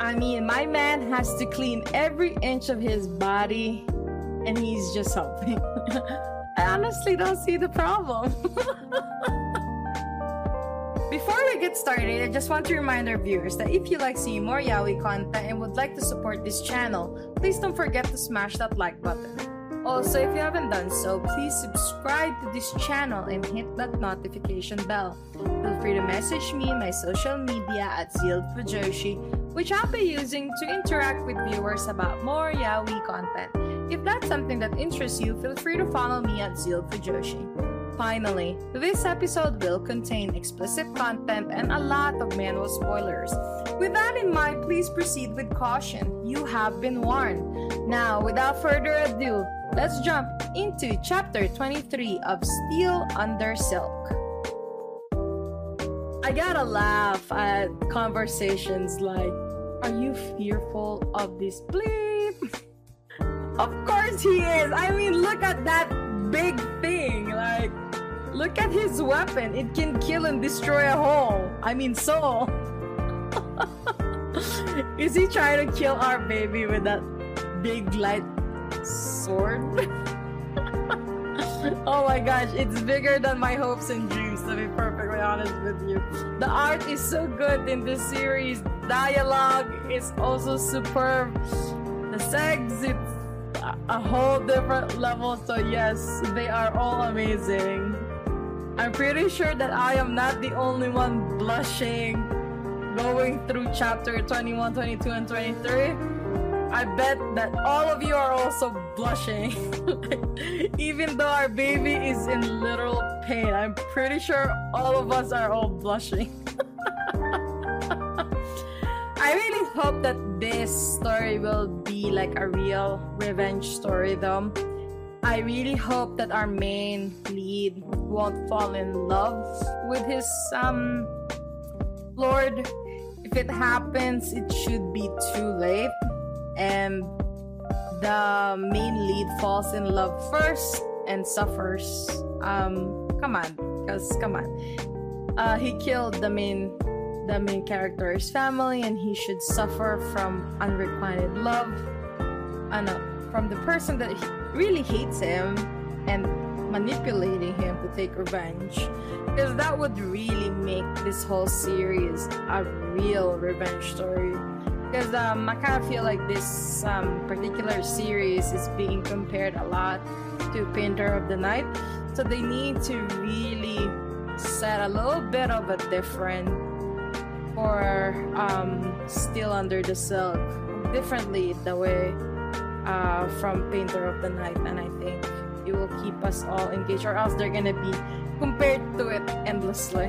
I mean, my man has to clean every inch of his body, and he's just helping. I honestly don't see the problem. Before we get started, I just want to remind our viewers that if you like seeing more Yaoi content and would like to support this channel, please don't forget to smash that like button. Also, if you haven't done so, please subscribe to this channel and hit that notification bell. Feel free to message me on my social media at Zeil Fujoshi, which I'll be using to interact with viewers about more Yaoi content. If that's something that interests you, feel free to follow me at Zeil Fujoshi. Finally, this episode will contain explicit content and a lot of manual spoilers. With that in mind, please proceed with caution. You have been warned. Now, without further ado, let's jump into Chapter 23 of Steel Under Silk. I gotta laugh at conversations like, "Are you fearful of this bleep?" Of course he is. I mean, look at that big thing. Like, look at his weapon. It can kill and destroy a whole. I mean, soul. Is he trying to kill our baby with that big light sword? Oh my gosh, it's bigger than my hopes and dreams, to be perfectly honest with you. The art is so good in this series. Dialogue is also superb. The sex, it's a whole different level. So yes, they are all amazing. I'm pretty sure that I am not the only one blushing going through chapter 21, 22, and 23. I bet that all of you are also blushing. Even though our baby is in literal pain, I'm pretty sure all of us are all blushing. I really hope that this story will be like a real revenge story though. I really hope that our main lead won't fall in love with his lord. If it happens, it should be too late. And the main lead falls in love first and suffers. He killed the main character's family, and he should suffer from unrequited love from the person that really hates him and manipulating him to take revenge, because that would really make this whole series a real revenge story. Because I kind of feel like this particular series is being compared a lot to Painter of the Night. So they need to really set a little bit of a different for Steel Under the Silk differently the way from Painter of the Night. And I think it will keep us all engaged, or else they're gonna be compared to it endlessly.